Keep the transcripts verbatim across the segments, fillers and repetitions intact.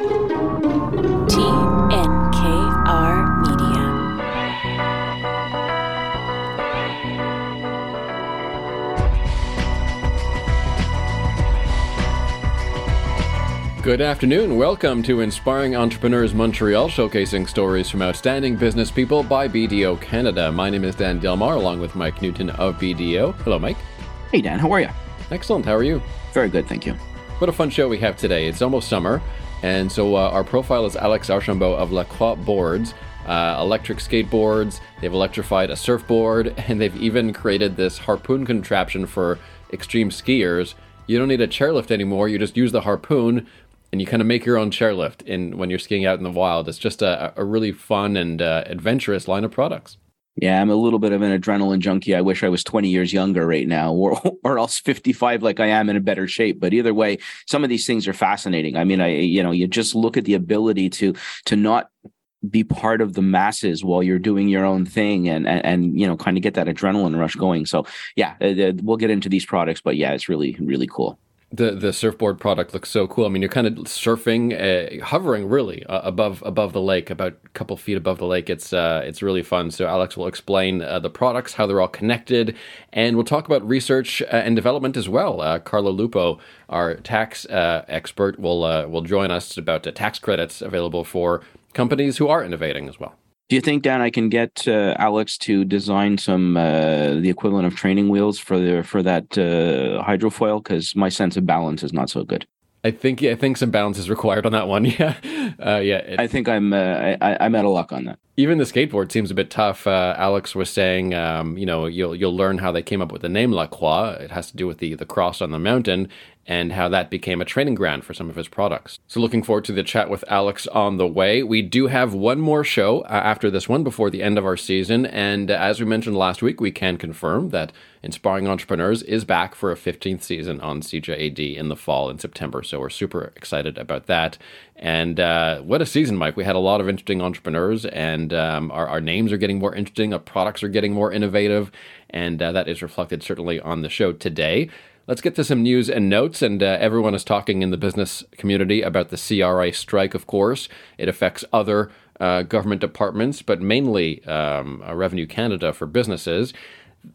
T N K R Media. Good afternoon. Welcome to Inspiring Entrepreneurs Montreal, showcasing stories from outstanding business people by B D O Canada. My name is Dan Delmar, along with Mike Newton of B D O. Hello, Mike. Hey, Dan. How are you? Excellent. How are you? Very good, thank you. What a fun show we have today. It's almost summer. And so uh, our profile is Alex Archambault of Lacroix Boards, uh, electric skateboards. They've electrified a surfboard, and they've even created this harpoon contraption for extreme skiers. You don't need a chairlift anymore. You just use the harpoon, and you kind of make your own chairlift in, when you're skiing out in the wild. It's just a, a really fun and uh, adventurous line of products. Yeah, I'm a little bit of an adrenaline junkie. I wish I was twenty years younger right now, or or else fifty-five like I am in a better shape. But either way, some of these things are fascinating. I mean, I you know, you just look at the ability to to not be part of the masses while you're doing your own thing and, and, and you know, kind of get that adrenaline rush going. So, yeah, we'll get into these products. But, yeah, it's really, really cool. The the surfboard product looks so cool. I mean, you're kind of surfing, uh, hovering really uh, above above the lake, about a couple feet above the lake. It's uh, it's really fun. So Alex will explain uh, the products, how they're all connected, and we'll talk about research uh, and development as well. Uh, Carlo Lupo, our tax uh, expert, will uh, will join us about uh, tax credits available for companies who are innovating as well. Do you think, Dan, I can get uh, Alex to design some uh, the equivalent of training wheels for the for that uh, hydrofoil? Because my sense of balance is not so good. I think yeah, I think some balance is required on that one. Yeah, uh, yeah. It, I think I'm uh, I, I'm out of luck on that. Even the skateboard seems a bit tough. Uh, Alex was saying, um, you know, you'll you'll learn how they came up with the name Lacroix. It has to do with the the cross on the mountain, and how that became a training ground for some of his products. So looking forward to the chat with Alex on the way. We do have one more show uh, after this one before the end of our season. And uh, as we mentioned last week, we can confirm that Inspiring Entrepreneurs is back for a fifteenth season on C J A D in the fall in September. So we're super excited about that. And uh, what a season, Mike. We had a lot of interesting entrepreneurs, and um, our, our names are getting more interesting. Our products are getting more innovative. And uh, that is reflected certainly on the show today. Let's get to some news and notes, and uh, everyone is talking in the business community about the C R A strike, of course. It affects other uh, government departments, but mainly um, Revenue Canada for businesses.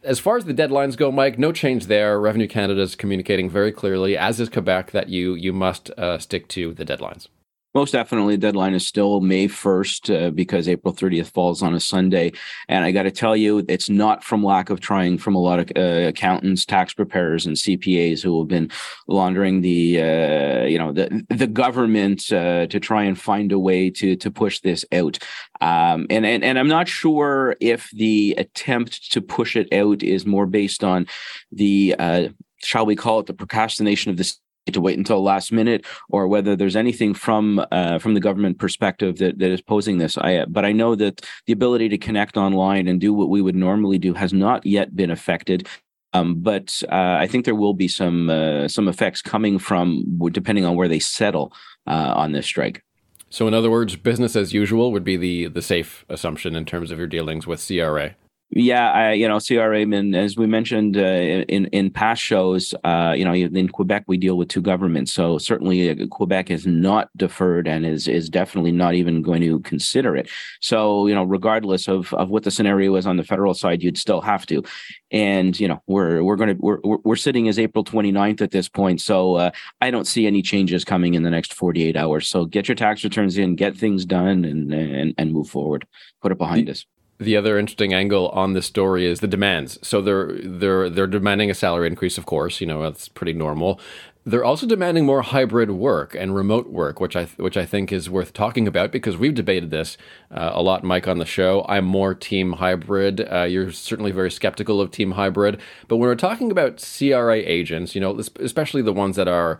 As far as the deadlines go, Mike, no change there. Revenue Canada is communicating very clearly, as is Quebec, that you, you must uh, stick to the deadlines. Most definitely, the deadline is still May first uh, because April thirtieth falls on a Sunday. And I got to tell you, it's not from lack of trying from a lot of uh, accountants, tax preparers, and C P As who have been laundering the, uh, you know, the the government uh, to try and find a way to to push this out. Um, and, and and I'm not sure if the attempt to push it out is more based on the, uh, shall we call it, the procrastination of the to wait until last minute, or whether there's anything from uh, from the government perspective that, that is posing this. I, but I know that the ability to connect online and do what we would normally do has not yet been affected. Um, but uh, I think there will be some uh, some effects coming from, depending on where they settle uh, on this strike. So in other words, business as usual would be the the safe assumption in terms of your dealings with C R A. Yeah, I, you know, C R A, and as we mentioned uh, in in past shows, uh, you know, in Quebec we deal with two governments, so certainly uh, Quebec is not deferred and is is definitely not even going to consider it. So, you know, regardless of of what the scenario is on the federal side, you'd still have to. And you know, we're we're going to we're we're sitting as April twenty-ninth at this point, so uh, I don't see any changes coming in the next forty-eight hours. So get your tax returns in, get things done, and and and move forward. Put it behind us. The other interesting angle on this story is the demands. So they're they're they're demanding a salary increase, of course. You know, that's pretty normal. They're also demanding more hybrid work and remote work, which I which I think is worth talking about because we've debated this uh, a lot, Mike, on the show. I'm more team hybrid. Uh, you're certainly very skeptical of team hybrid. But when we're talking about C R A agents, you know, especially the ones that are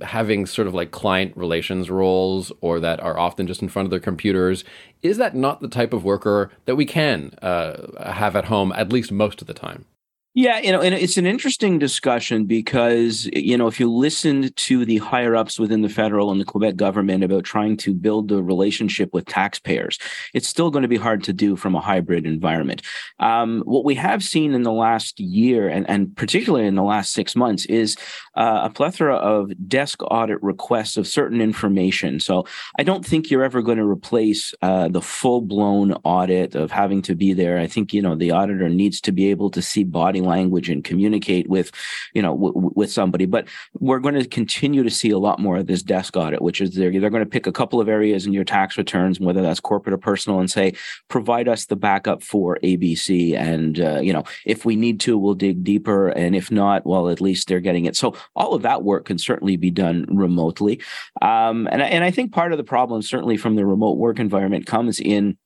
having sort of like client relations roles or that are often just in front of their computers, is that not the type of worker that we can uh, have at home, at least most of the time? Yeah, you know, and it's an interesting discussion because, you know, if you listen to the higher ups within the federal and the Quebec government about trying to build the relationship with taxpayers, it's still going to be hard to do from a hybrid environment. Um, what we have seen in the last year, and, and particularly in the last six months, is uh, a plethora of desk audit requests of certain information. So I don't think you're ever going to replace uh, the full-blown audit of having to be there. I think, you know, the auditor needs to be able to see body language and communicate with, you know, w- with somebody. But we're going to continue to see a lot more of this desk audit, which is they're, they're going to pick a couple of areas in your tax returns, whether that's corporate or personal, and say, provide us the backup for A B C. And, uh, you know, if we need to, we'll dig deeper. And if not, well, at least they're getting it. So all of that work can certainly be done remotely. Um, and, and I think part of the problem, certainly from the remote work environment, comes in,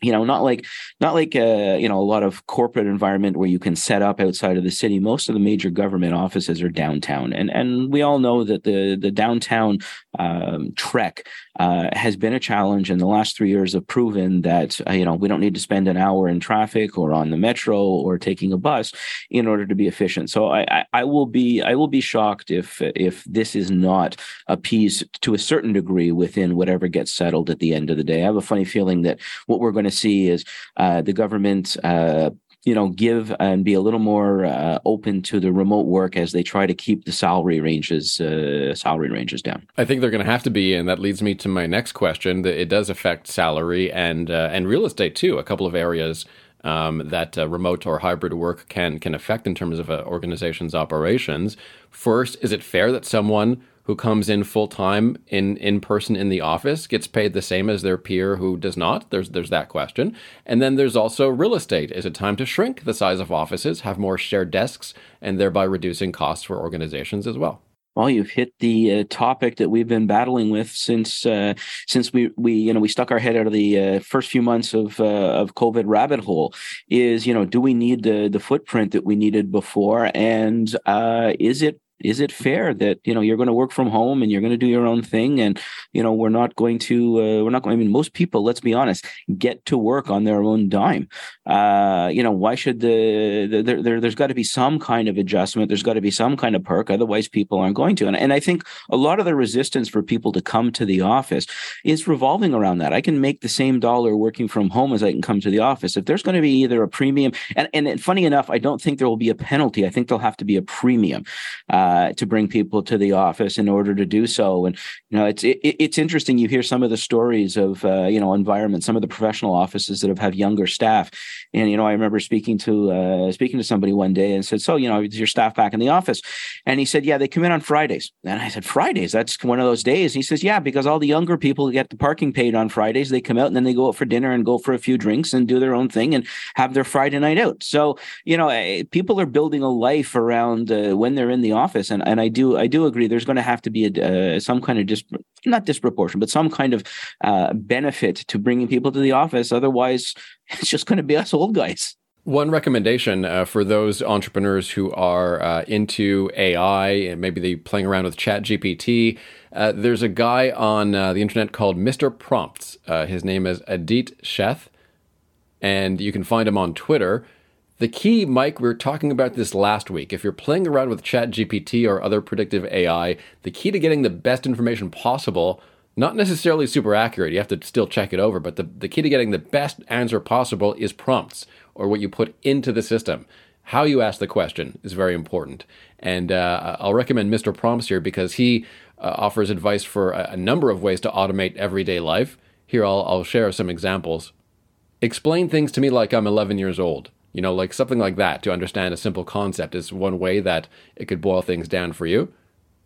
you know, not like not like uh, you know, a lot of corporate environment where you can set up outside of the city. Most of the major government offices are downtown, and and we all know that the the downtown um, trek uh, has been a challenge, and the last three years have proven that uh, you know, we don't need to spend an hour in traffic or on the metro or taking a bus in order to be efficient. So I I, I will be I will be shocked if if this is not appeased to a certain degree within whatever gets settled at the end of the day. I have a funny feeling that what we're going to to see is uh, the government, uh, you know, give and be a little more uh, open to the remote work as they try to keep the salary ranges, uh, salary ranges down. I think they're going to have to be, and that leads me to my next question. That it does affect salary and uh, and real estate too. A couple of areas um, that uh, remote or hybrid work can can affect in terms of an organization's operations. First, is it fair that someone who comes in full-time in, in person in the office gets paid the same as their peer who does not? There's there's that question. And then there's also real estate. Is it time to shrink the size of offices, have more shared desks, and thereby reducing costs for organizations as well? Well, you've hit the uh, topic that we've been battling with since uh, since we we you know we stuck our head out of the uh, first few months of uh, of COVID rabbit hole. Is, you know, do we need the the footprint that we needed before, and uh, is it Is it fair that, you know, you're going to work from home and you're going to do your own thing? And, you know, we're not going to, uh, we're not going, I mean, most people, let's be honest, get to work on their own dime. Uh, you know, why should the, the there, there, there's got to be some kind of adjustment. There's got to be some kind of perk. Otherwise, people aren't going to. And, and I think a lot of the resistance for people to come to the office is revolving around that. I can make the same dollar working from home as I can come to the office. If there's going to be either a premium, and, and funny enough, I don't think there will be a penalty. I think there'll have to be a premium Uh, Uh, to bring people to the office in order to do so. And, you know, it's it, it's interesting. You hear some of the stories of, uh, you know, environments, some of the professional offices that have, have younger staff. And, you know, I remember speaking to uh, speaking to somebody one day and said, so, you know, is your staff back in the office? And he said, yeah, they come in on Fridays. And I said, Fridays? That's one of those days. And he says, yeah, because all the younger people get the parking paid on Fridays. They come out and then they go out for dinner and go for a few drinks and do their own thing and have their Friday night out. So, you know, people are building a life around uh, when they're in the office. And and I do I do agree there's going to have to be a, uh, some kind of dis, not disproportion, but some kind of uh, benefit to bringing people to the office. Otherwise, it's just going to be us old guys. One recommendation uh, for those entrepreneurs who are uh, into A I and maybe they're playing around with Chat G P T. Uh, there's a guy on uh, the internet called Mister Prompts. Uh, his name is Adit Sheth, and you can find him on Twitter. The key, Mike, we were talking about this last week. If you're playing around with Chat G P T or other predictive A I, the key to getting the best information possible, not necessarily super accurate, you have to still check it over, but the, the key to getting the best answer possible is prompts, or what you put into the system. How you ask the question is very important. And uh, I'll recommend Mister Prompts here because he uh, offers advice for a, a number of ways to automate everyday life. Here, I'll, I'll share some examples. Explain things to me like I'm eleven years old. You know, like something like that, to understand a simple concept is one way that it could boil things down for you.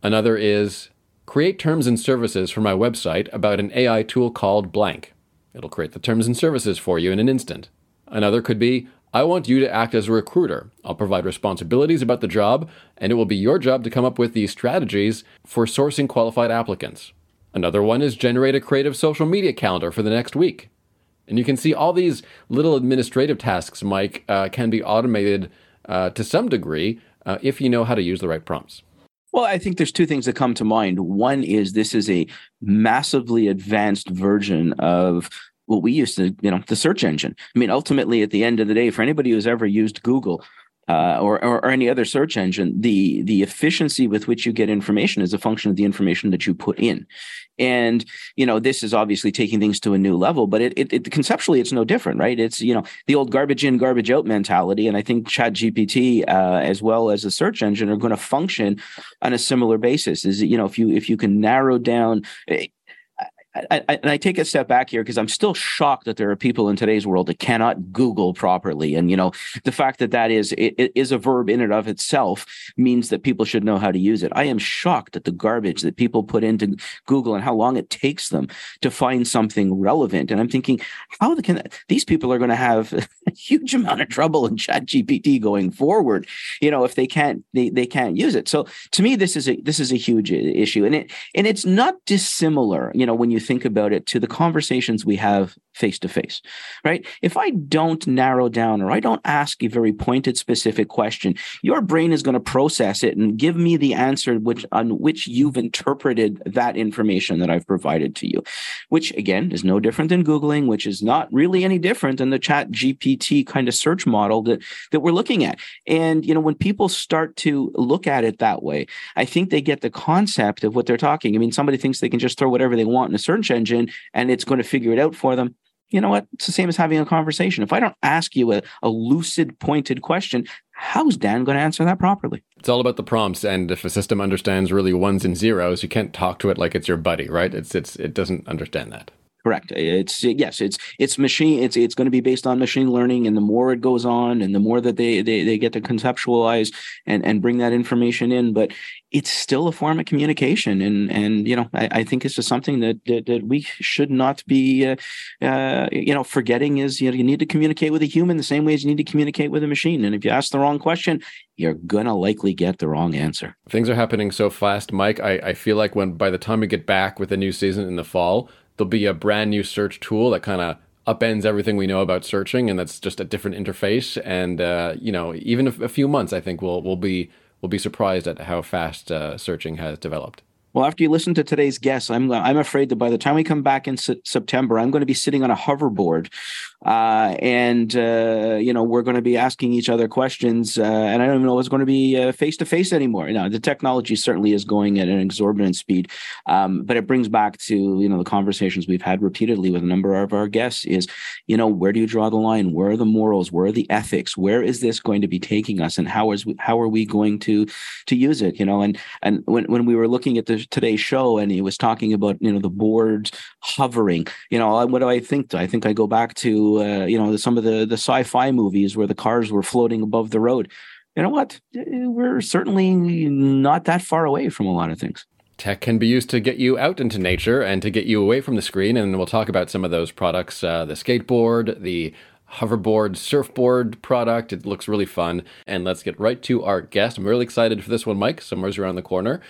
Another is create terms and services for my website about an A I tool called blank. It'll create the terms and services for you in an instant. Another could be, I want you to act as a recruiter. I'll provide responsibilities about the job, and it will be your job to come up with these strategies for sourcing qualified applicants. Another one is generate a creative social media calendar for the next week. And you can see all these little administrative tasks, Mike, uh, can be automated uh, to some degree uh, if you know how to use the right prompts. Well, I think there's two things that come to mind. One is this is a massively advanced version of what we used to, you know, the search engine. I mean, ultimately, at the end of the day, for anybody who's ever used Google, uh, or, or, or any other search engine, the the efficiency with which you get information is a function of the information that you put in. And, you know, this is obviously taking things to a new level, but it, it, it conceptually, it's no different, right? It's, you know, the old garbage in, garbage out mentality. And I think Chat G P T, uh, as well as the search engine, are going to function on a similar basis. Is, you know, if you, if you can narrow down... I, I, and I take a step back here because I'm still shocked that there are people in today's world that cannot Google properly. And, you know, the fact that that is, it, it is a verb in and of itself means that people should know how to use it. I am shocked at the garbage that people put into Google and how long it takes them to find something relevant. And I'm thinking, how the, can these people are going to have a huge amount of trouble in Chat G P T going forward, you know, if they can't, they, they can't use it. So to me, this is a, this is a huge issue. And it, and it's not dissimilar, you know, when you think about it, to the conversations we have face to face, right? If I don't narrow down or I don't ask a very pointed, specific question, your brain is going to process it and give me the answer which on which you've interpreted that information that I've provided to you, which again is no different than Googling, which is not really any different than the Chat G P T kind of search model that, that we're looking at. And, you know, when people start to look at it that way, I think they get the concept of what they're talking. I mean, somebody thinks they can just throw whatever they want in a search search engine and it's going to figure it out for them. You know what? It's the same as having a conversation. If I don't ask you a, a lucid, pointed question, how's Dan going to answer that properly? It's all about the prompts. And if a system understands really ones and zeros, you can't talk to it like it's your buddy, right? It's it's it doesn't understand that. Correct. It's yes, it's it's machine. It's it's going to be based on machine learning. And the more it goes on and the more that they they, they get to conceptualize and, and bring that information in. But it's still a form of communication. And, and you know, I, I think it's just something that that, that we should not be, uh, uh, you know, forgetting is, you know, you need to communicate with a human the same way as you need to communicate with a machine. And if you ask the wrong question, you're going to likely get the wrong answer. Things are happening so fast, Mike. I, I feel like when by the time we get back with a new season in the fall, there'll be a brand new search tool that kind of upends everything we know about searching, and that's just a different interface. And uh, you know, even a few months, I think we'll we'll be we'll be surprised at how fast uh, searching has developed. Well, after you listen to today's guest, I'm I'm afraid that by the time we come back in se- September, I'm going to be sitting on a hoverboard, uh, and uh, you know, we're going to be asking each other questions, uh, and I don't even know what's going to be face to face anymore. You know, the technology certainly is going at an exorbitant speed, um, but it brings back to, you know, the conversations we've had repeatedly with a number of our guests is, you know, where do you draw the line? Where are the morals? Where are the ethics? Where is this going to be taking us? And how is we, how are we going to to use it? You know, and and when when we were looking at the today's show, and he was talking about, you know, the board hovering, you know, what do I think? I think I go back to, uh, you know, some of the, the sci-fi movies where the cars were floating above the road. You know what? We're certainly not that far away from a lot of things. Tech can be used to get you out into nature and to get you away from the screen. And we'll talk about some of those products, uh, the skateboard, the hoverboard, surfboard product. It looks really fun. And let's get right to our guest. I'm really excited for this one, Mike. Summer's around the corner.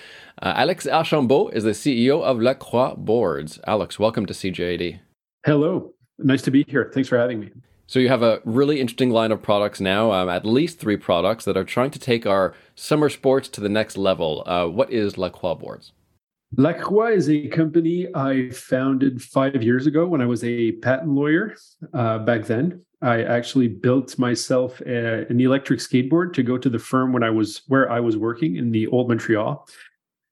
Uh, Alex Archambault is the C E O of Lacroix Boards. Alex, welcome to C J A D. Hello. Nice to be here. Thanks for having me. So you have a really interesting line of products now, um, at least three products that are trying to take our summer sports to the next level. Uh, what is Lacroix Boards? Lacroix is a company I founded five years ago when I was a patent lawyer. Uh, back then, I actually built myself a, an electric skateboard to go to the firm when I was where I was working in the old Montreal.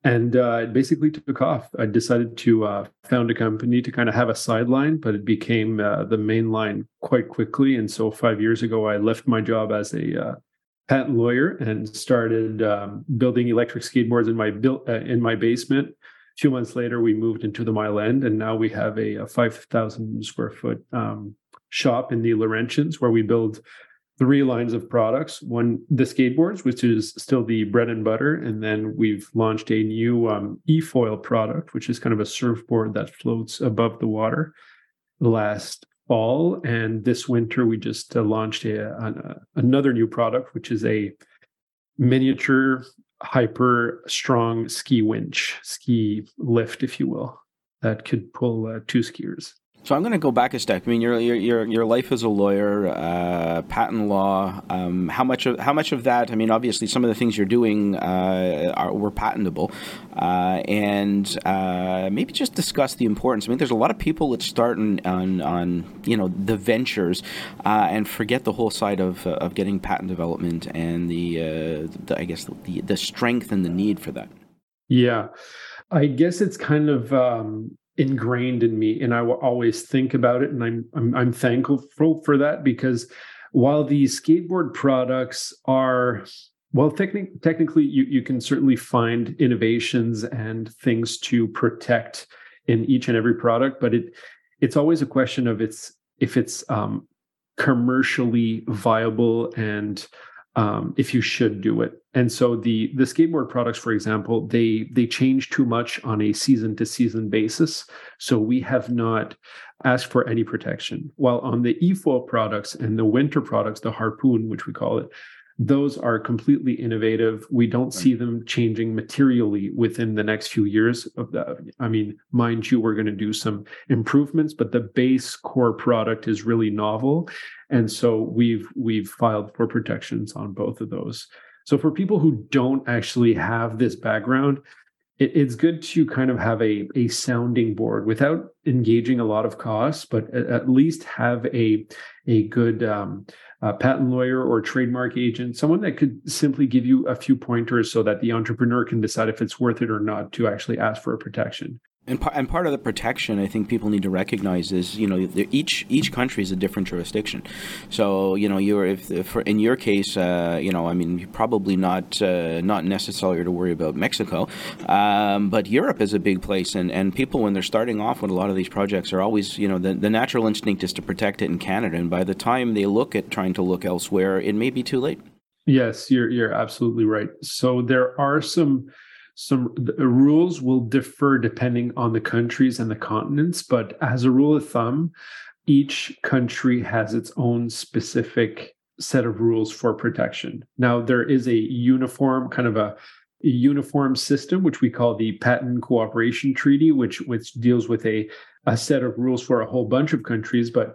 And uh, it basically took off. I decided to uh, found a company to kind of have a sideline, but it became uh, the main line quite quickly. And so five years ago, I left my job as a uh, patent lawyer and started um, building electric skateboards in my built uh, in my basement. A few months later, we moved into the Mile End, and now we have a, a five thousand square foot um, shop in the Laurentians where we build three lines of products. One, the skateboards, which is still the bread and butter. And then we've launched a new um, e-foil product, which is kind of a surfboard that floats above the water last fall. And this winter, we just uh, launched a, a, another new product, which is a miniature, hyper strong ski winch, ski lift, if you will, that could pull uh, two skiers. So I'm going to go back a step. I mean, your your your life as a lawyer, uh, patent law. Um, how much of how much of that? I mean, obviously, some of the things you're doing uh, are were patentable, uh, and uh, maybe just discuss the importance. I mean, there's a lot of people that start on on, on you know the ventures, uh, and forget the whole side of uh, of getting patent development and the, uh, the I guess the the strength and the need for that. Yeah, I guess it's kind of. Um... ingrained in me, and I will always think about it, and I'm, I'm I'm thankful for that, because while the skateboard products are, well, techni- technically you, you can certainly find innovations and things to protect in each and every product, but it it's always a question of it's if it's um, commercially viable and um, if you should do it. And so the the skateboard products, for example, they they change too much on a season to season basis. So we have not asked for any protection. While on the e-foil products and the winter products, the harpoon, which we call it, those are completely innovative. We don't see them changing materially within the next few years of that. I mean, mind you, we're going to do some improvements, but the base core product is really novel. And so we've we've filed for protections on both of those. So for people who don't actually have this background, it, it's good to kind of have a, a sounding board without engaging a lot of costs, but at least have a, a good um, a patent lawyer or trademark agent, someone that could simply give you a few pointers so that the entrepreneur can decide if it's worth it or not to actually ask for a protection. And, par- and part of the protection, I think people need to recognize is, you know, each each country is a different jurisdiction. So, you know, you're if, if for, in your case, uh, you know, I mean, you're probably not uh, not necessarily to worry about Mexico, um, but Europe is a big place, and, and people when they're starting off with a lot of these projects are always, you know, the, the natural instinct is to protect it in Canada, and by the time they look at trying to look elsewhere, it may be too late. Yes, you're you're absolutely right. So there are some. Some the rules will differ depending on the countries and the continents, but as a rule of thumb, each country has its own specific set of rules for protection. Now, there is a uniform kind of a, a uniform system, which we call the Patent Cooperation Treaty, which which deals with a, a set of rules for a whole bunch of countries. But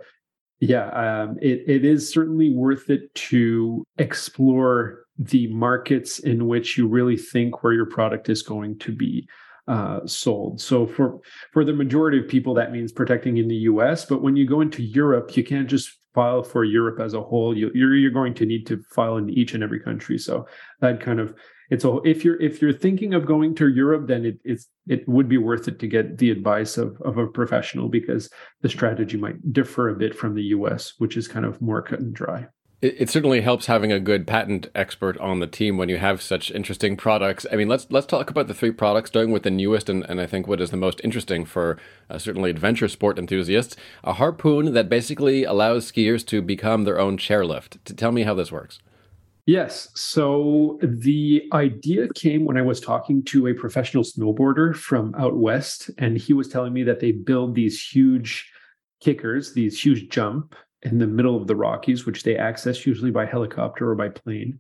yeah, um, it it is certainly worth it to explore the markets in which you really think where your product is going to be uh, sold. So for, for the majority of people, that means protecting in the U S. But when you go into Europe, you can't just file for Europe as a whole. You, you're you're going to need to file in each and every country. So that kind of it's a, if you're if you're thinking of going to Europe, then it it's it would be worth it to get the advice of of a professional, because the strategy might differ a bit from the U S, which is kind of more cut and dry. It certainly helps having a good patent expert on the team when you have such interesting products. I mean, let's let's talk about the three products, starting with the newest and, and I think what is the most interesting for uh, certainly adventure sport enthusiasts, a harpoon that basically allows skiers to become their own chairlift. T- tell me how this works. Yes. So the idea came when I was talking to a professional snowboarder from out west, and he was telling me that they build these huge kickers, these huge jump in the middle of the Rockies, which they access usually by helicopter or by plane,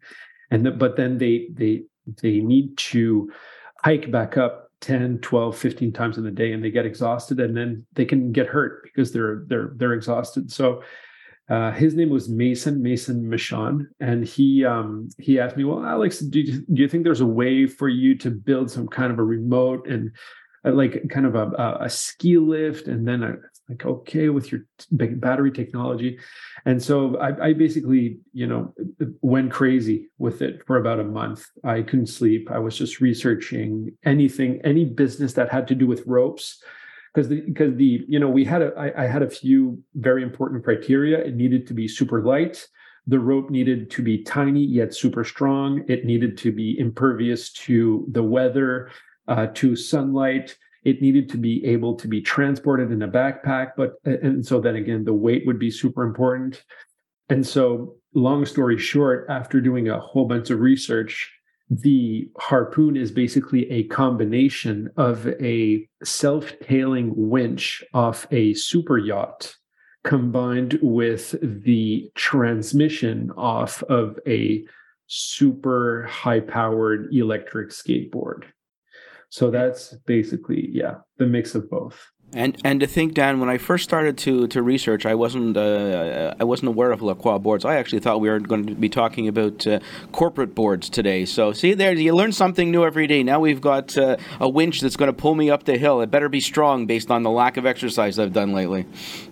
and the, but then they they they need to hike back up ten, twelve, fifteen times in a day, and they get exhausted, and then they can get hurt because they're they're they're exhausted. So uh, his name was Mason Mason Michon, and he um, he asked me, well, Alex, do you, do you think there's a way for you to build some kind of a remote and like kind of a, a ski lift, and then a, like, okay, with your t- battery technology. And so I, I basically, you know, went crazy with it for about a month. I couldn't sleep. I was just researching anything, any business that had to do with ropes. Because the, because the, you know, we had a, I, I had a few very important criteria. It needed to be super light. The rope needed to be tiny, yet super strong. It needed to be impervious to the weather, Uh, to sunlight. It needed to be able to be transported in a backpack, but and so then again, the weight would be super important. And so, long story short, after doing a whole bunch of research, the harpoon is basically a combination of a self-tailing winch off a super yacht combined with the transmission off of a super high-powered electric skateboard. So that's basically, yeah, the mix of both. And and to think, Dan, when I first started to to research, I wasn't uh, I wasn't aware of Lacroix boards. I actually thought we were going to be talking about uh, corporate boards today. So see, there you learn something new every day. Now we've got uh, a winch that's going to pull me up the hill. It better be strong based on the lack of exercise I've done lately.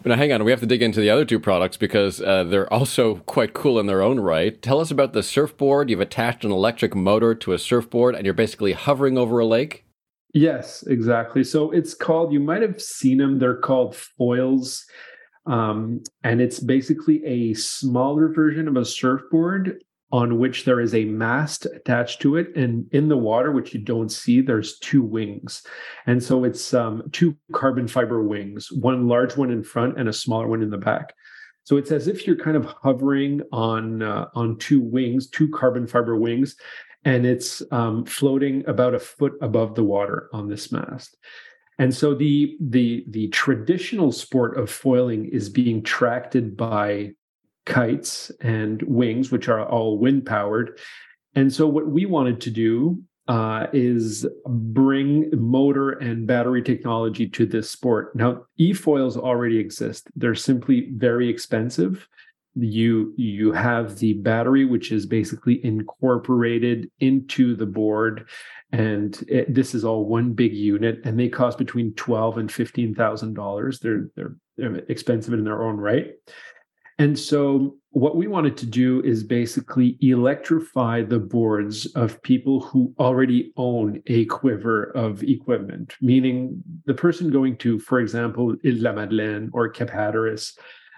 But now, hang on, we have to dig into the other two products because uh, they're also quite cool in their own right. Tell us about the surfboard. You've attached an electric motor to a surfboard, and you're basically hovering over a lake. Yes, exactly. So it's called, you might have seen them, they're called foils. Um, and it's basically a smaller version of a surfboard on which there is a mast attached to it. And in the water, which you don't see, there's two wings. And so it's um, two carbon fiber wings, one large one in front and a smaller one in the back. So it's as if you're kind of hovering on uh, on two wings, two carbon fiber wings. And it's um, floating about a foot above the water on this mast. And so the the the traditional sport of foiling is being tracted by kites and wings, which are all wind powered. And so what we wanted to do uh, is bring motor and battery technology to this sport. Now, e-foils already exist. They're simply very expensive. You you have the battery, which is basically incorporated into the board, and it, this is all one big unit, and they cost between twelve thousand dollars and fifteen thousand dollars. They're, they're they're expensive in their own right. And so what we wanted to do is basically electrify the boards of people who already own a quiver of equipment, meaning the person going to, for example, Isle-la-Madeleine or Cap Hatteras,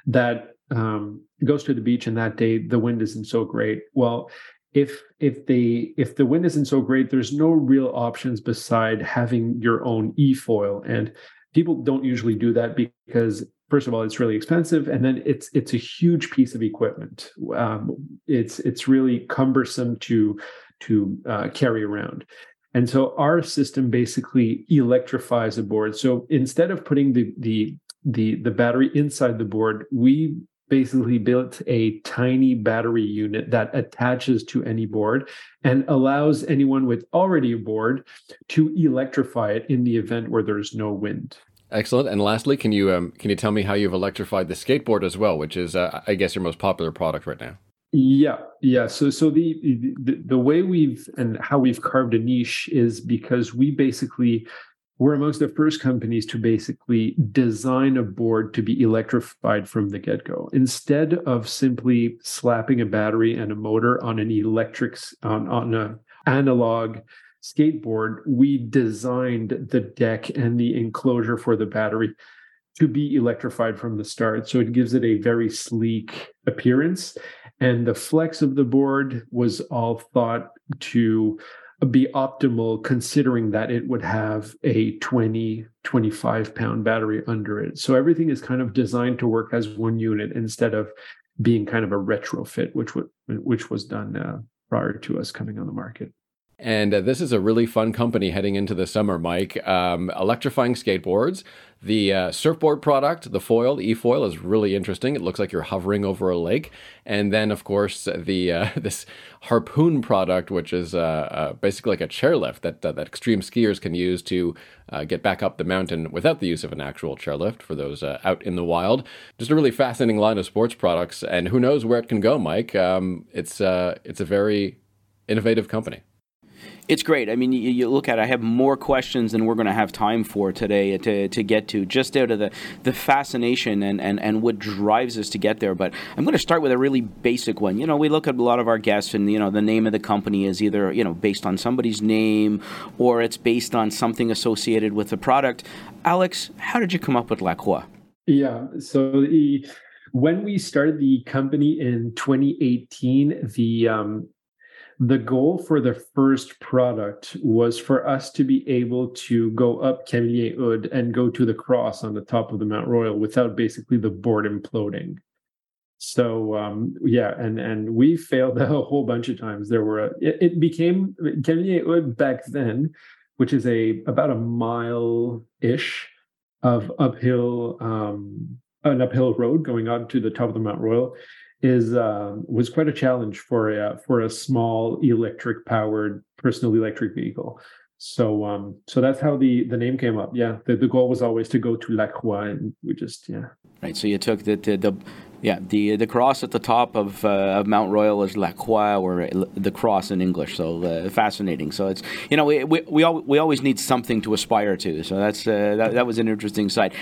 that um goes to the beach, and that day the wind isn't so great. Well, if if they if the wind isn't so great, there's no real options beside having your own e-foil. And people don't usually do that because, first of all, it's really expensive, and then it's it's a huge piece of equipment. Um, it's it's really cumbersome to to uh, carry around. And so our system basically electrifies the board. So instead of putting the the the the battery inside the board, we basically built a tiny battery unit that attaches to any board and allows anyone with already a board to electrify it in the event where there's no wind. Excellent. And lastly, can you um, can you tell me how you've electrified the skateboard as well, which is, uh, I guess, your most popular product right now? Yeah, yeah. So, so the, the the way we've and how we've carved a niche is because we basically. We're amongst the first companies to basically design a board to be electrified from the get-go. Instead of simply slapping a battery and a motor on an electric, on, on an analog skateboard, we designed the deck and the enclosure for the battery to be electrified from the start. So it gives it a very sleek appearance. And the flex of the board was all thought to be optimal, considering that it would have a twenty, twenty-five pound battery under it. So everything is kind of designed to work as one unit instead of being kind of a retrofit, which would, which was done uh, prior to us coming on the market. And uh, this is a really fun company heading into the summer, Mike. Um, electrifying skateboards, the uh, surfboard product, the foil, e-foil is really interesting. It looks like you're hovering over a lake. And then, of course, the uh, this harpoon product, which is uh, uh, basically like a chairlift that uh, that extreme skiers can use to uh, get back up the mountain without the use of an actual chairlift for those uh, out in the wild. Just a really fascinating line of sports products. And who knows where it can go, Mike. Um, it's uh, it's a very innovative company. It's great. I mean, you, you look at it, I have more questions than we're going to have time for today to, to get to, just out of the, the fascination and, and, and what drives us to get there. But I'm going to start with a really basic one. You know, we look at a lot of our guests and, you know, the name of the company is either, you know, based on somebody's name or it's based on something associated with the product. Alex, how did you come up with Lacroix? Yeah, so the, when we started the company in twenty eighteen, the... Um, The goal for the first product was for us to be able to go up Camillien-Houde and go to the cross on the top of the Mount Royal without basically the board imploding. So um, yeah, and and we failed a whole bunch of times. There were a, it, it became Camillien-Houde back then, which is a about a mile ish of uphill um, an uphill road going on to the top of the Mount Royal. Is uh, was quite a challenge for a for a small electric powered personal electric vehicle. So um, so that's how the, the name came up. Yeah, the, the goal was always to go to Lacroix, and we just, yeah. Right, so you took the, the, the yeah the the cross at the top of, uh, of Mount Royal is Lacroix, or the cross in English, so uh, fascinating. So it's, you know, we we we, al- we always need something to aspire to, so that's uh, that, that was an interesting side.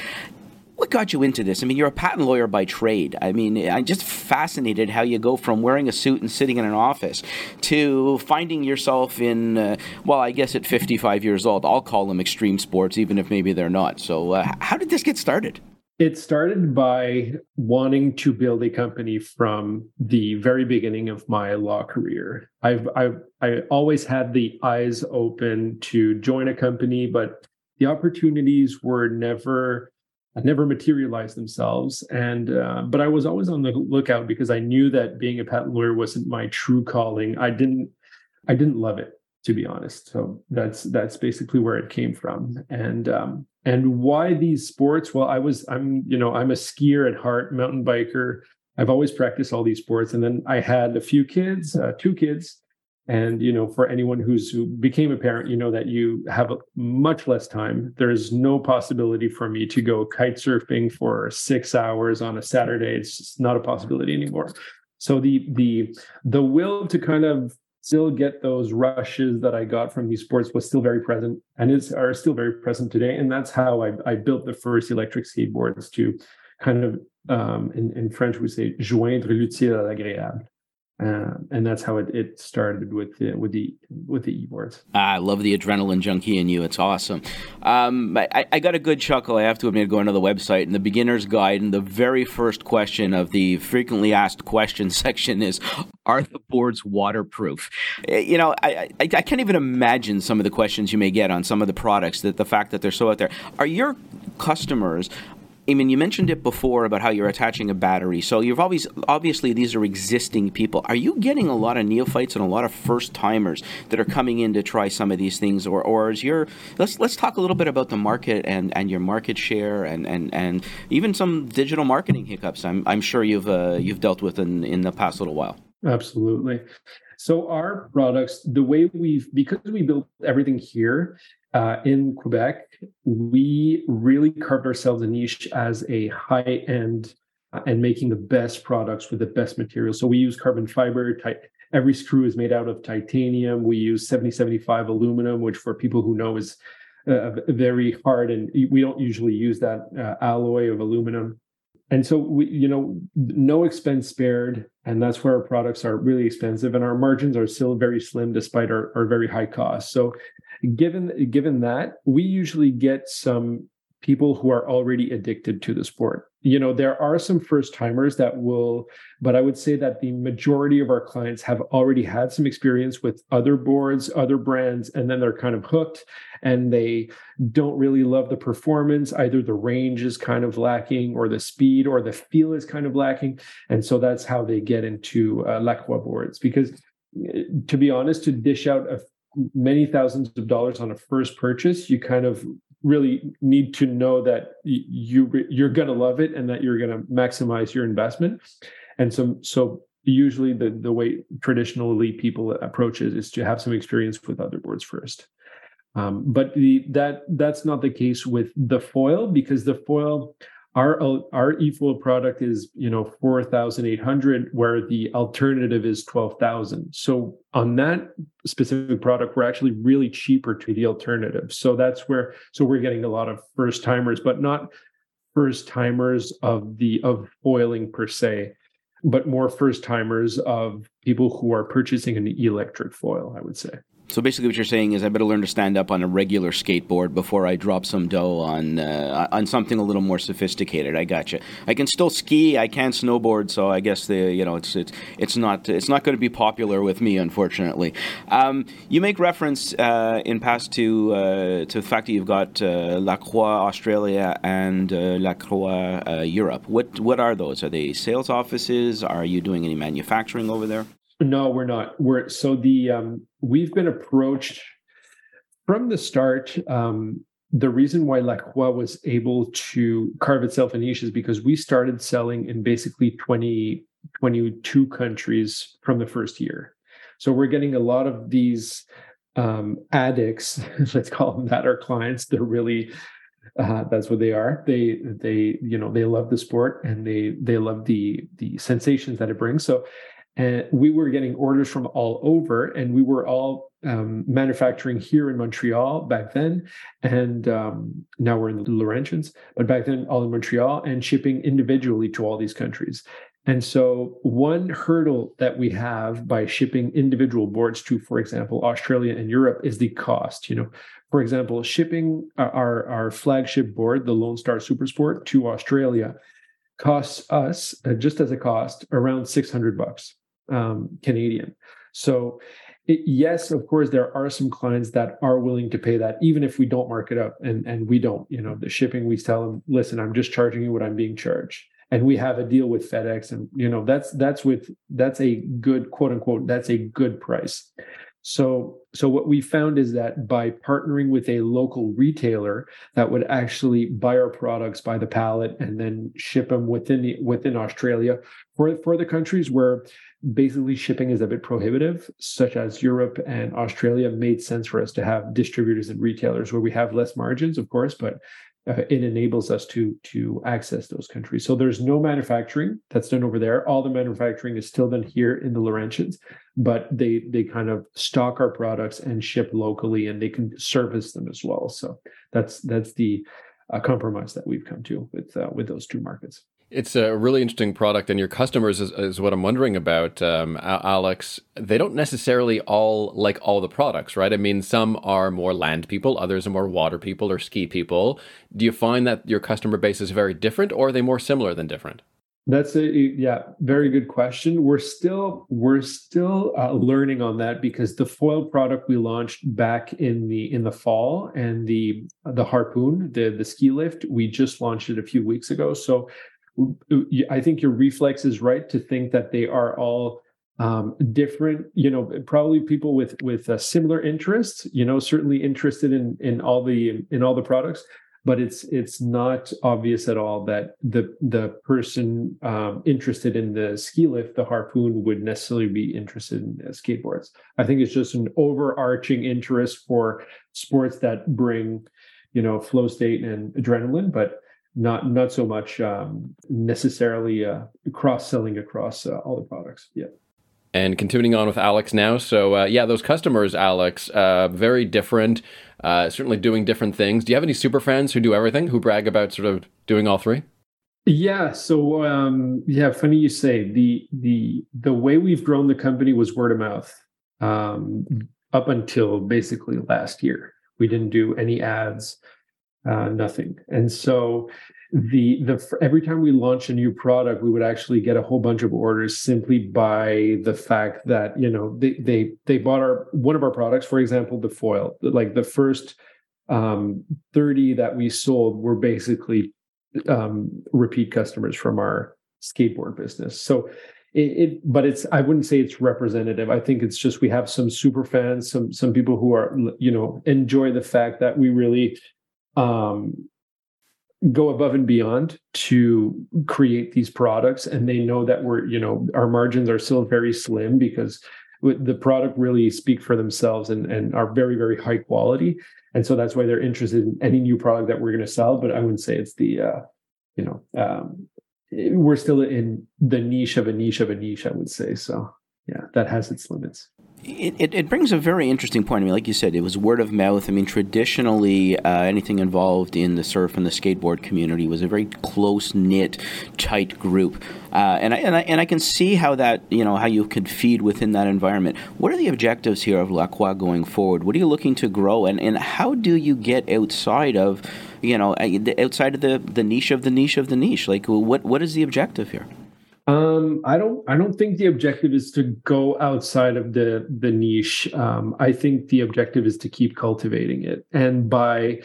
What got you into this? I mean, you're a patent lawyer by trade. I mean, I'm just fascinated how you go from wearing a suit and sitting in an office to finding yourself in, uh, well, I guess at fifty-five years old, I'll call them extreme sports, even if maybe they're not. So uh, how did this get started? It started by wanting to build a company from the very beginning of my law career. I've, I've I always had the eyes open to join a company, but the opportunities were never... never materialized themselves. And, uh, but I was always on the lookout because I knew that being a patent lawyer wasn't my true calling. I didn't, I didn't love it, to be honest. So that's, that's basically where it came from. And, um, and why these sports? Well, I was, I'm, you know, I'm a skier at heart, mountain biker. I've always practiced all these sports. And then I had a few kids, uh, two kids. And, you know, for anyone who's who became a parent, you know that you have much less time. There's no possibility for me to go kite surfing for six hours on a Saturday. It's just not a possibility anymore. So the the the will to kind of still get those rushes that I got from these sports was still very present, and is are still very present today. And that's how I, I built the first electric skateboards, to kind of, um, in, in French, we say, joindre l'utile à l'agréable. Uh, and that's how it, it started with the, with the with the e-boards. I love the adrenaline junkie in you. It's awesome. Um, I, I got a good chuckle, I have to admit, going to the website and the beginner's guide. And the very first question of the frequently asked questions section is, are the boards waterproof? You know, I, I, I can't even imagine some of the questions you may get on some of the products, that the fact that they're so out there. Are your customers... I mean, you mentioned it before about how you're attaching a battery. So you've always, obviously, these are existing people. Are you getting a lot of neophytes and a lot of first timers that are coming in to try some of these things, or, or is your, let's let's talk a little bit about the market and, and your market share and, and, and even some digital marketing hiccups I'm I'm sure you've uh, you've dealt with in, in the past little while. Absolutely. So our products, the way we've, because we built everything here, Uh, in Quebec, we really carved ourselves a niche as a high-end uh, and making the best products with the best materials. So we use carbon fiber. Ti- every screw is made out of titanium. We use seventy seventy-five aluminum, which for people who know is uh, very hard, and we don't usually use that uh, alloy of aluminum. And so, we, you know, no expense spared, and that's where our products are really expensive, and our margins are still very slim despite our, our very high costs. So Given given that, we usually get some people who are already addicted to the sport. You know, there are some first timers that will, but I would say that the majority of our clients have already had some experience with other boards, other brands, and then they're kind of hooked and they don't really love the performance. Either the range is kind of lacking, or the speed, or the feel is kind of lacking. And so that's how they get into uh, Lacroix boards. Because to be honest, to dish out a many thousands of dollars on a first purchase, you kind of really need to know that you you're going to love it and that you're going to maximize your investment. And so, so usually the the way traditionally people approach it is to have some experience with other boards first. Um, but the, that that's not the case with the foil, because the foil, our our eFoil product is, you know, four thousand eight hundred, where the alternative is twelve thousand. So on that specific product, we're actually really cheaper to the alternative. So that's where, so we're getting a lot of first timers, but not first timers of the of foiling per se, but more first timers of people who are purchasing an electric foil, I would say. So basically what you're saying is I better learn to stand up on a regular skateboard before I drop some dough on uh, on something a little more sophisticated. I gotcha. I can still ski, I can snowboard, so I guess the you know it's it's it's not it's not going to be popular with me, unfortunately. Um, you make reference uh, in past to uh, to the fact that you've got uh, Lacroix Australia and uh, Lacroix uh, Europe. What what are those? Are they sales offices? Are you doing any manufacturing over there? No, we're not. We're so the um, we've been approached from the start. Um, the reason why Lacroix was able to carve itself a niche is because we started selling in basically twenty, twenty-two countries from the first year. So we're getting a lot of these um, addicts, let's call them that, our clients. They're really, uh, that's what they are. They, they, you know, they love the sport and they, they love the, the sensations that it brings. So, and we were getting orders from all over, and we were all um, manufacturing here in Montreal back then. And um, now we're in the Laurentians, but back then all in Montreal, and shipping individually to all these countries. And so one hurdle that we have by shipping individual boards to, for example, Australia and Europe, is the cost. You know, for example, shipping our, our flagship board, the Lone Star Supersport, to Australia costs us, uh, just as a cost, around six hundred bucks um, Canadian. So it, yes, of course, there are some clients that are willing to pay that, even if we don't mark it up, and, and we don't. You know, the shipping, we tell them, listen, I'm just charging you what I'm being charged. And we have a deal with FedEx, and you know that's that's with that's a good quote unquote that's a good price. So so what we found is that by partnering with a local retailer that would actually buy our products by the pallet and then ship them within the, within Australia for for the countries where basically shipping is a bit prohibitive, such as Europe and Australia, made sense for us to have distributors and retailers where we have less margins, of course, but. Uh, it enables us to to access those countries. So there's no manufacturing that's done over there. All the manufacturing is still done here in the Laurentians, but they they kind of stock our products and ship locally, and they can service them as well. So that's that's the uh, compromise that we've come to with uh, with those two markets. It's a really interesting product, and your customers is, is what I'm wondering about, um, Alex. They don't necessarily all like all the products, right? I mean, some are more land people, others are more water people or ski people. Do you find that your customer base is very different, or are they more similar than different? That's a yeah, very good question. We're still we're still uh, learning on that, because the foil product we launched back in the in the fall, and the the harpoon, the the ski lift, we just launched it a few weeks ago. So I think your reflex is right to think that they are all um, different, you know, probably people with with uh, similar interests, you know, certainly interested in in all the in all the products, but it's it's not obvious at all that the the person um, interested in the ski lift, the harpoon, would necessarily be interested in uh, skateboards. I think it's just an overarching interest for sports that bring, you know, flow state and adrenaline, but Not not so much um, necessarily uh, cross-selling across uh, all the products. Yeah. And continuing on with Alex now. So uh, yeah, those customers, Alex, uh, very different, uh, certainly doing different things. Do you have any super fans who do everything, who brag about sort of doing all three? Yeah. So um, yeah, funny you say. The the the way we've grown the company was word of mouth um, up until basically last year. We didn't do any ads. Uh, nothing. And so the the every time we launch a new product, we would actually get a whole bunch of orders simply by the fact that, you know, they they they bought our one of our products, for example, the foil. Like the first um, thirty that we sold were basically um, repeat customers from our skateboard business. So it, it but it's I wouldn't say it's representative. I think it's just we have some super fans, some some people who are, you know, enjoy the fact that we really Um, go above and beyond to create these products, and they know that we're, you know, our margins are still very slim because the product really speak for themselves and, and are very, very high quality. And so that's why they're interested in any new product that we're going to sell. But I wouldn't say it's the, uh, you know, um, we're still in the niche of a niche of a niche, I would say. So yeah, that has its limits. It, it it brings a very interesting point. I mean, like you said, it was word of mouth. I mean, traditionally, uh, anything involved in the surf and the skateboard community was a very close-knit, tight group. Uh, and I and I and I can see how that, you know, how you could feed within that environment. What are the objectives here of Lacroix going forward? What are you looking to grow, and, and how do you get outside of, you know, outside of the, the niche of the niche of the niche? Like, what what is the objective here? Um, I don't. I don't think the objective is to go outside of the the niche. Um, I think the objective is to keep cultivating it, and by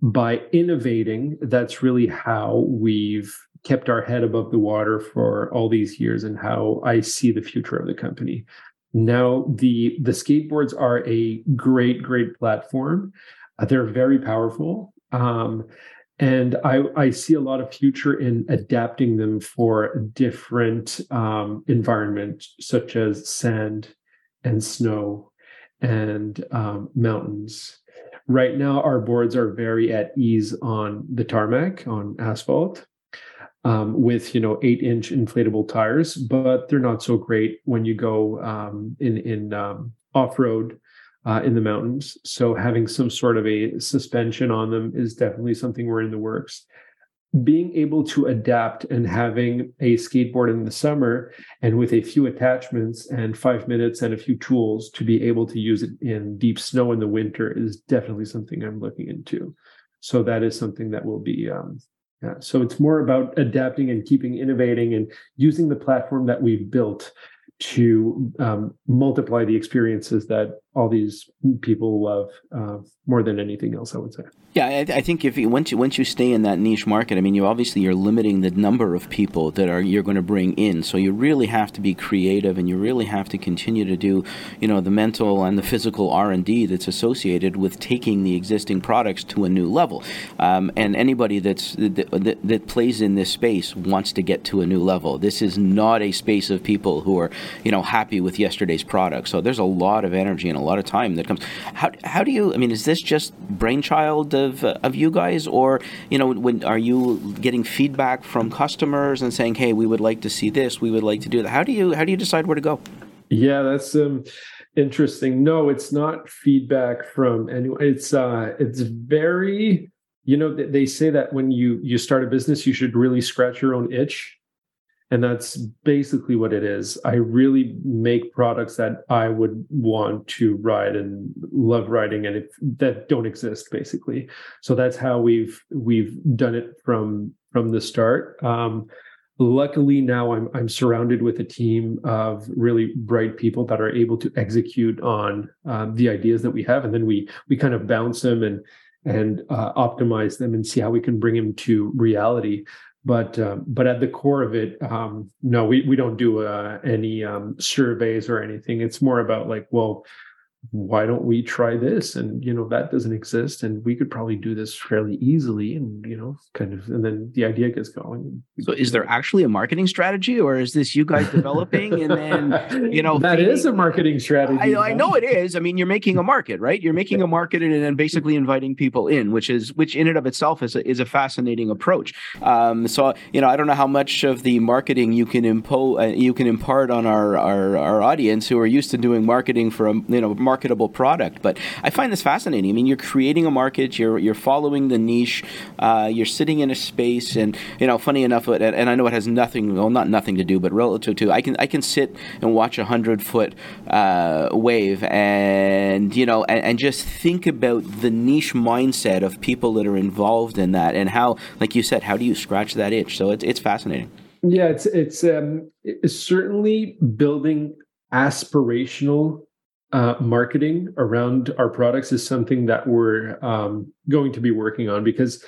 by innovating, that's really how we've kept our head above the water for all these years, and how I see the future of the company. Now, the the skateboards are a great, great platform. Uh, they're very powerful. Um, And I, I see a lot of future in adapting them for different um, environments, such as sand and snow and um, mountains. Right now, our boards are very at ease on the tarmac, on asphalt, um, with, you know, eight-inch inflatable tires, but they're not so great when you go um, in, in um, off-road uh, in the mountains. So having some sort of a suspension on them is definitely something we're in the works. Being able to adapt and having a skateboard in the summer and with a few attachments and five minutes and a few tools to be able to use it in deep snow in the winter is definitely something I'm looking into. So that is something that will be, um, yeah. So it's more about adapting and keeping innovating and using the platform that we've built to um, multiply the experiences that all these people love uh, more than anything else, I would say. Yeah, I, I think if you, once you once you stay in that niche market, I mean, you obviously you're limiting the number of people that are you're going to bring in. So you really have to be creative, and you really have to continue to do, you know, the mental and the physical R and D that's associated with taking the existing products to a new level. Um, and anybody that's that, that, that plays in this space wants to get to a new level. This is not a space of people who are, you know, happy with yesterday's product. So there's a lot of energy and a lot of time that comes. How how do you? I mean, is this just brainchild of uh, of you guys, or, you know, when are you getting feedback from customers and saying, hey, we would like to see this, we would like to do that? How do you how do you decide where to go? Yeah, that's um, interesting. No, it's not feedback from anyone. It's uh, it's very, you know, they say that when you you start a business, you should really scratch your own itch. And that's basically what it is. I really make products that I would want to ride and love riding, and it, that don't exist, basically. So that's how we've we've done it from from the start. Um, luckily, now I'm I'm surrounded with a team of really bright people that are able to execute on uh, the ideas that we have, and then we we kind of bounce them and and uh, optimize them and see how we can bring them to reality. But um, but at the core of it, um, no, we, we don't do uh, any um, surveys or anything. It's more about like, well, why don't we try this? And, you know, that doesn't exist, and we could probably do this fairly easily, and, you know, kind of, and then the idea gets going. So is there actually a marketing strategy, or is this you guys developing and then, you know, that feeding? Is a marketing strategy. I, huh? I know it is. I mean, you're making a market, right? You're making a market and then basically inviting people in, which is, which in and of itself is a, is a fascinating approach. Um, so, you know, I don't know how much of the marketing you can impose, uh, you can impart on our, our, our audience who are used to doing marketing for, a, you know, marketing marketable product, but I find this fascinating. I mean, you're creating a market, you're you're following the niche, uh, you're sitting in a space, and, you know, funny enough, and, and I know it has nothing, well, not nothing to do, but relative to, I can I can sit and watch a hundred foot uh, wave, and, you know, and, and just think about the niche mindset of people that are involved in that, and how, like you said, how do you scratch that itch? So it's it's fascinating. Yeah, it's it's, um, it's certainly building aspirational Uh, marketing around our products is something that we're um, going to be working on, because,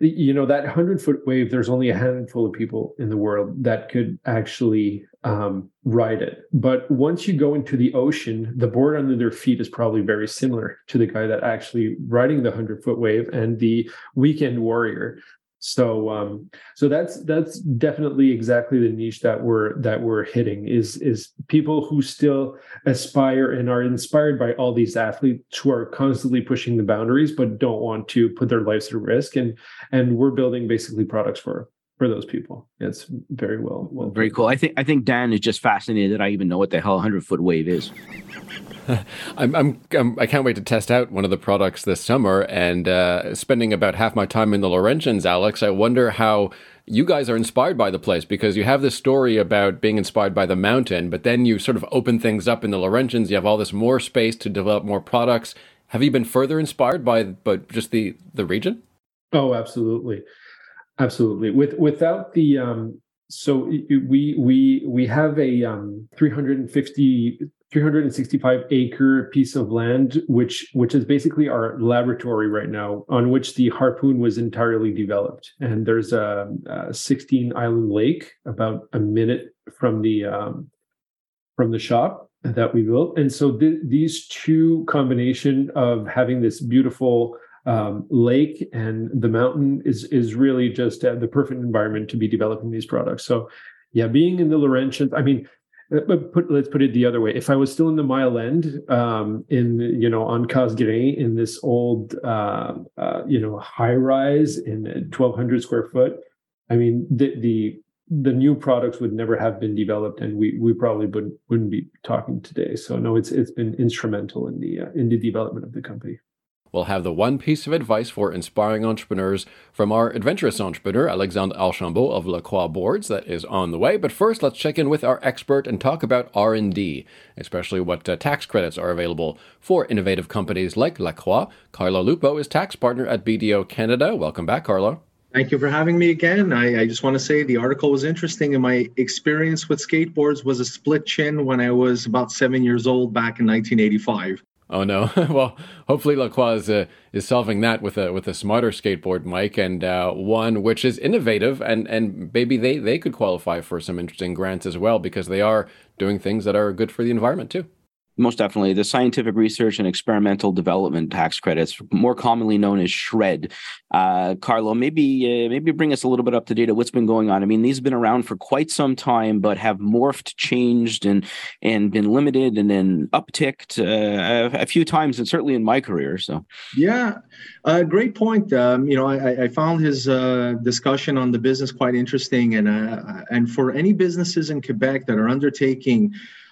you know, that hundred-foot wave, there's only a handful of people in the world that could actually um, ride it. But once you go into the ocean, the board under their feet is probably very similar to the guy that actually riding the hundred-foot wave and the weekend warrior. So, um, so that's that's definitely exactly the niche that we're that we're hitting is is people who still aspire and are inspired by all these athletes who are constantly pushing the boundaries, but don't want to put their lives at risk, and and we're building basically products for. for those people. It's very well, well. Very cool. I think I think Dan is just fascinated that I even know what the hell a hundred-foot wave is. I'm, I'm, I'm, I can't wait to test out one of the products this summer, and uh, spending about half my time in the Laurentians, Alex, I wonder how you guys are inspired by the place, because you have this story about being inspired by the mountain, but then you sort of open things up in the Laurentians. You have all this more space to develop more products. Have you been further inspired by, by just the, the region? Oh, absolutely. Absolutely. With without the um, so we we we have a um, three hundred fifty, three hundred sixty-five acre piece of land, which which is basically our laboratory right now, on which the Harpoon was entirely developed. And there's a, a sixteen island lake about a minute from the um, from the shop that we built. And so th- these two combination of having this beautiful Um, lake and the mountain is is really just uh, the perfect environment to be developing these products. So, yeah, being in the Laurentians, I mean, But put, let's put it the other way. If I was still in the Mile End, um, in you know on Casgrain, in this old uh, uh, you know high rise in twelve hundred square foot, I mean the the the new products would never have been developed, and we we probably wouldn't wouldn't be talking today. So no, it's it's been instrumental in the uh, in the development of the company. We'll have the one piece of advice for inspiring entrepreneurs from our adventurous entrepreneur, Alexandre Archambault of Lacroix Boards, that is on the way. But first, let's check in with our expert and talk about R and D, especially what uh, tax credits are available for innovative companies like Lacroix. Carlo Lupo is tax partner at B D O Canada. Welcome back, Carlo. Thank you for having me again. I, I just want to say the article was interesting, and my experience with skateboards was a split chin when I was about seven years old back in nineteen eighty-five. Oh, no. Well, hopefully Lacroix is, uh, is solving that with a with a smarter skateboard, Mike, and uh, one which is innovative. And, and maybe they, they could qualify for some interesting grants as well, because they are doing things that are good for the environment, too. Most definitely. The Scientific Research and Experimental Development Tax Credits, more commonly known as SHRED. Uh, Carlo, maybe uh, maybe bring us a little bit up to date on what's been going on. I mean, these have been around for quite some time, but have morphed, changed, and and been limited and then upticked uh, a, a few times, and certainly in my career. So, yeah, uh, great point. Um, you know, I, I found his uh, discussion on the business quite interesting, and uh, and for any businesses in Quebec that are undertaking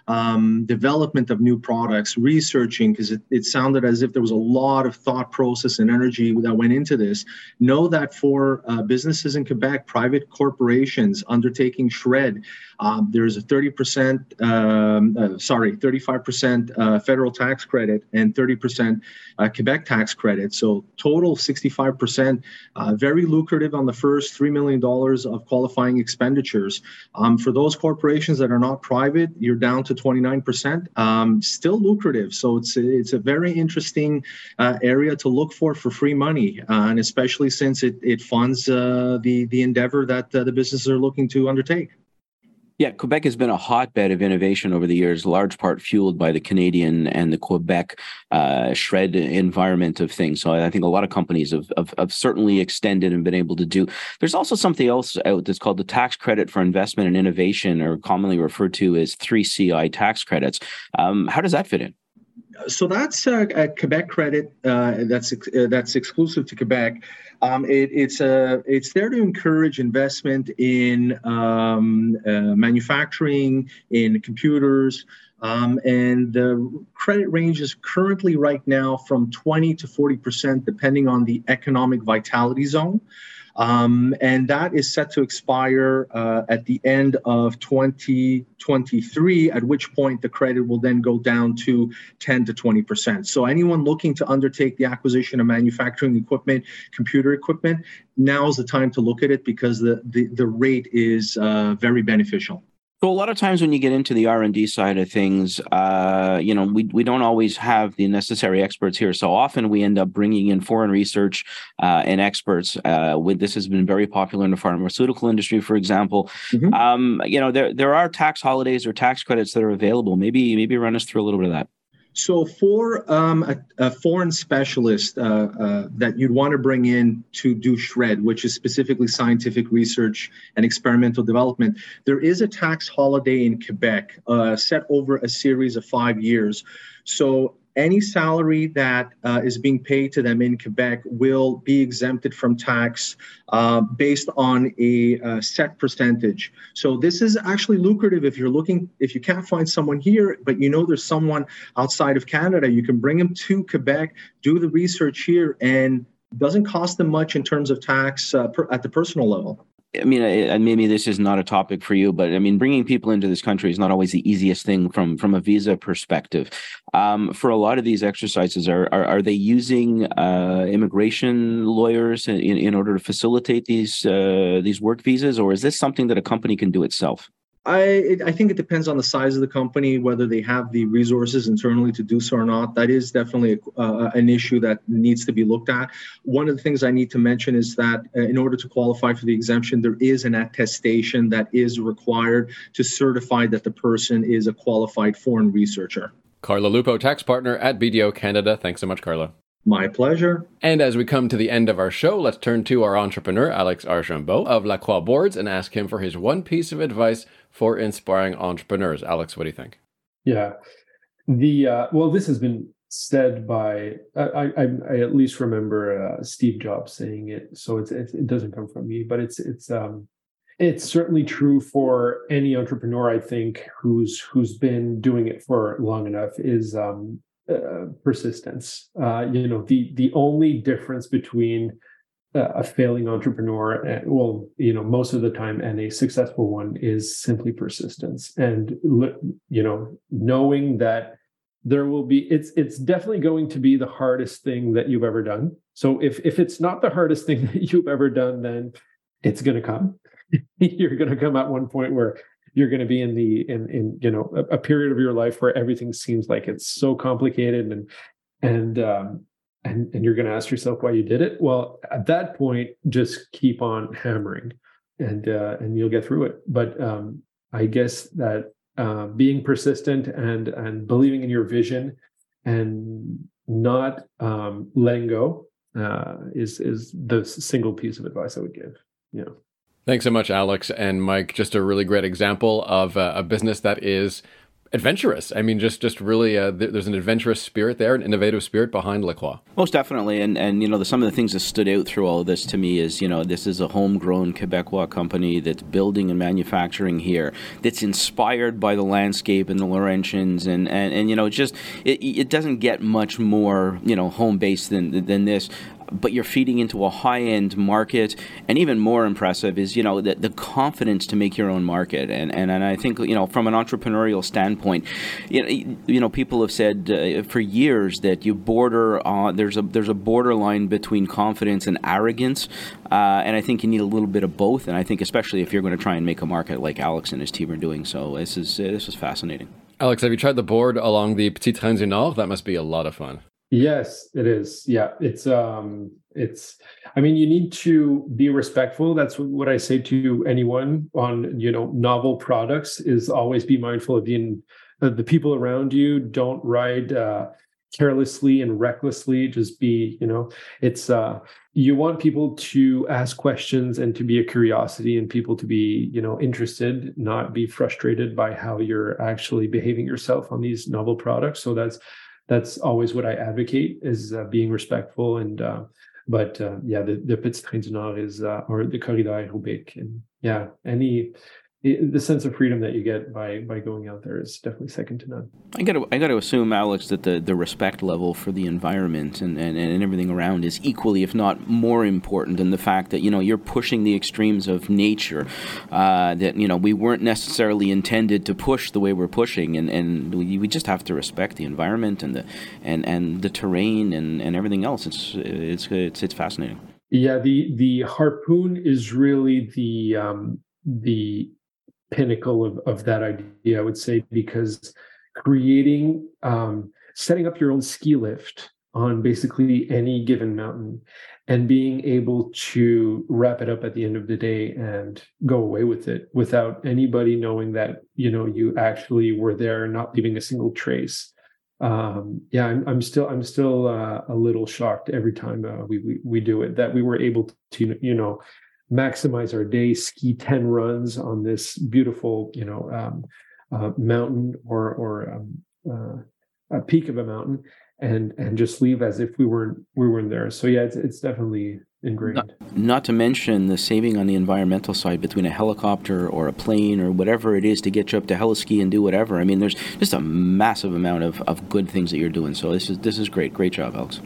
Um, development of new products, researching, because it, it sounded as if there was a lot of thought process and energy that went into this. Know that for uh, businesses in Quebec, private corporations undertaking SHRED, um, there's a thirty percent, um, uh, sorry, thirty-five percent uh, federal tax credit and thirty percent uh, Quebec tax credit. So total sixty-five percent, uh, very lucrative on the first three million dollars of qualifying expenditures. Um, for those corporations that are not private, you're down to twenty-nine percent, um, still lucrative. So it's it's a very interesting uh, area to look for for free money, uh, and especially since it it funds uh, the the endeavor that uh, the businesses are looking to undertake. Yeah, Quebec has been a hotbed of innovation over the years, large part fueled by the Canadian and the Quebec uh, SHRED environment of things. So I think a lot of companies have, have, have certainly extended and been able to do. There's also something else out that's called the Tax Credit for Investment and Innovation, or commonly referred to as three C I tax credits. Um, how does that fit in? So that's a, a Quebec credit uh, that's uh, that's exclusive to Quebec. Um, it, it's a it's there to encourage investment in um, uh, manufacturing, in computers, um, and the credit range is currently right now from twenty to forty percent, depending on the economic vitality zone. Um, and that is set to expire uh, at the end of twenty twenty-three, at which point the credit will then go down to ten to twenty percent. So anyone looking to undertake the acquisition of manufacturing equipment, computer equipment, now's the time to look at it, because the, the, the rate is uh, very beneficial. So a lot of times when you get into the R and D side of things, uh, you know, we we don't always have the necessary experts here. So often we end up bringing in foreign research uh, and experts. Uh, with this has been very popular in the pharmaceutical industry, for example. Mm-hmm. Um, you know, there there are tax holidays or tax credits that are available. Maybe maybe run us through a little bit of that. So for um, a, a foreign specialist uh, uh, that you'd want to bring in to do SHRED, which is specifically scientific research and experimental development, there is a tax holiday in Quebec uh, set over a series of five years. So any salary that uh, is being paid to them in Quebec will be exempted from tax uh, based on a uh, set percentage. So this is actually lucrative if you're looking, if you can't find someone here, but you know there's someone outside of Canada, you can bring them to Quebec, do the research here, and it doesn't cost them much in terms of tax uh, per, at the personal level. I mean, maybe this is not a topic for you, but I mean, bringing people into this country is not always the easiest thing from, from a visa perspective. Um, for a lot of these exercises, are are, are they using uh, immigration lawyers in, in order to facilitate these uh, these work visas, or is this something that a company can do itself? I, I think it depends on the size of the company, whether they have the resources internally to do so or not. That is definitely a, uh, an issue that needs to be looked at. One of the things I need to mention is that uh, in order to qualify for the exemption, there is an attestation that is required to certify that the person is a qualified foreign researcher. Carlo Lupo, tax partner at B D O Canada. Thanks so much, Carlo. My pleasure. And as we come to the end of our show, let's turn to our entrepreneur, Alex Archambault of Lacroix Boards, and ask him for his one piece of advice for inspiring entrepreneurs. Alex, what do you think? Yeah. The uh, well, this has been said by, I, I, I at least remember uh, Steve Jobs saying it, so it's, it's, it doesn't come from me, but it's it's um, it's certainly true for any entrepreneur, I think, who's who's been doing it for long enough, is um, Uh, persistence. Uh, you know, the the only difference between uh, a failing entrepreneur, and, well, you know, most of the time, and a successful one is simply persistence. And you know, knowing that there will be, it's it's definitely going to be the hardest thing that you've ever done. So if if it's not the hardest thing that you've ever done, then it's going to come. You're going to come at one point where you're going to be in the in in you know a, a period of your life where everything seems like it's so complicated, and and um, and and you're going to ask yourself why you did it. Well, at that point, just keep on hammering, and uh, and you'll get through it. But um, I guess that uh, being persistent and and believing in your vision and not um, letting go uh, is is the single piece of advice I would give. Yeah. Thanks so much, Alex and Mike. Just a really great example of uh, a business that is adventurous. I mean, just just really, uh, th- there's an adventurous spirit there, an innovative spirit behind Lacroix. Most definitely. And, and you know, the, some of the things that stood out through all of this to me is, you know, this is a homegrown Quebecois company that's building and manufacturing here, that's inspired by the landscape and the Laurentians. And, and, and you know, just it, it doesn't get much more, you know, home-based than than this. But you're feeding into a high-end market, and even more impressive is, you know, the, the confidence to make your own market. And, and and I think, you know, from an entrepreneurial standpoint, you know, you know people have said uh, for years that you border on uh, there's a there's a borderline between confidence and arrogance, uh, and I think you need a little bit of both. And I think especially if you're going to try and make a market like Alex and his team are doing, so this is uh, this was fascinating. Alex, have you tried the board along the Petit Train du Nord? That must be a lot of fun. Yes, it is. Yeah, it's, um, it's, I mean, you need to be respectful. That's what I say to anyone on, you know, novel products is always be mindful of the, uh, the people around you. Don't ride uh, carelessly and recklessly. Just be, you know, it's, uh, you want people to ask questions and to be a curiosity and people to be, you know, interested, not be frustrated by how you're actually behaving yourself on these novel products. So that's, That's always what I advocate is uh, being respectful. And, uh, but uh, yeah, the, the Petit Train du Nord is, uh, or the Corridor Roubaix. And yeah, any, it, the sense of freedom that you get by, by going out there is definitely second to none. I got to, I got to assume, Alex, that the, the respect level for the environment and, and, and everything around is equally, if not more important than the fact that, you know, you're pushing the extremes of nature uh, that, you know, we weren't necessarily intended to push the way we're pushing. And, and we, we just have to respect the environment and the, and, and the terrain and, and everything else. It's, it's, it's, it's fascinating. Yeah. The, the harpoon is really the, um, the, pinnacle of, of that idea, I would say, because creating, um, setting up your own ski lift on basically any given mountain and being able to wrap it up at the end of the day and go away with it without anybody knowing that, you know, you actually were there, not leaving a single trace. Um, yeah, I'm, I'm still, I'm still uh, a little shocked every time uh, we, we, we do it, that we were able to, you know, maximize our day, ski ten runs on this beautiful, you know, um, uh, mountain or or um, uh, a peak of a mountain, and and just leave as if we weren't we weren't there. So yeah, it's it's definitely ingrained. Not, not to mention the saving on the environmental side between a helicopter or a plane or whatever it is to get you up to heliski and do whatever. I mean, there's just a massive amount of, of good things that you're doing. So this is this is great. Great job, Alex.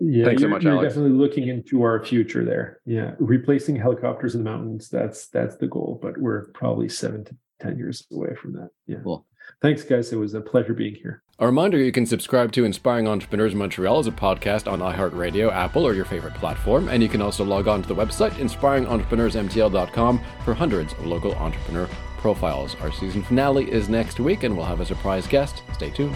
Yeah, thanks so much, Alex. You're definitely looking into our future there. Yeah, replacing helicopters in the mountains, that's that's the goal, but we're probably seven to ten years away from that. Yeah. Cool. Thanks, guys. It was a pleasure being here. A reminder, you can subscribe to Inspiring Entrepreneurs Montreal as a podcast on iHeartRadio, Apple, or your favorite platform, and you can also log on to the website, inspiring entrepreneurs m t l dot com, for hundreds of local entrepreneur profiles. Our season finale is next week, and we'll have a surprise guest. Stay tuned.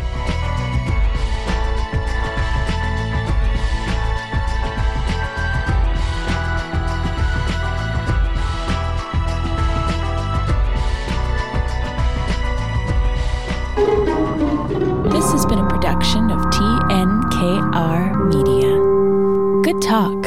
This has been a production of T N K R Media. Talk.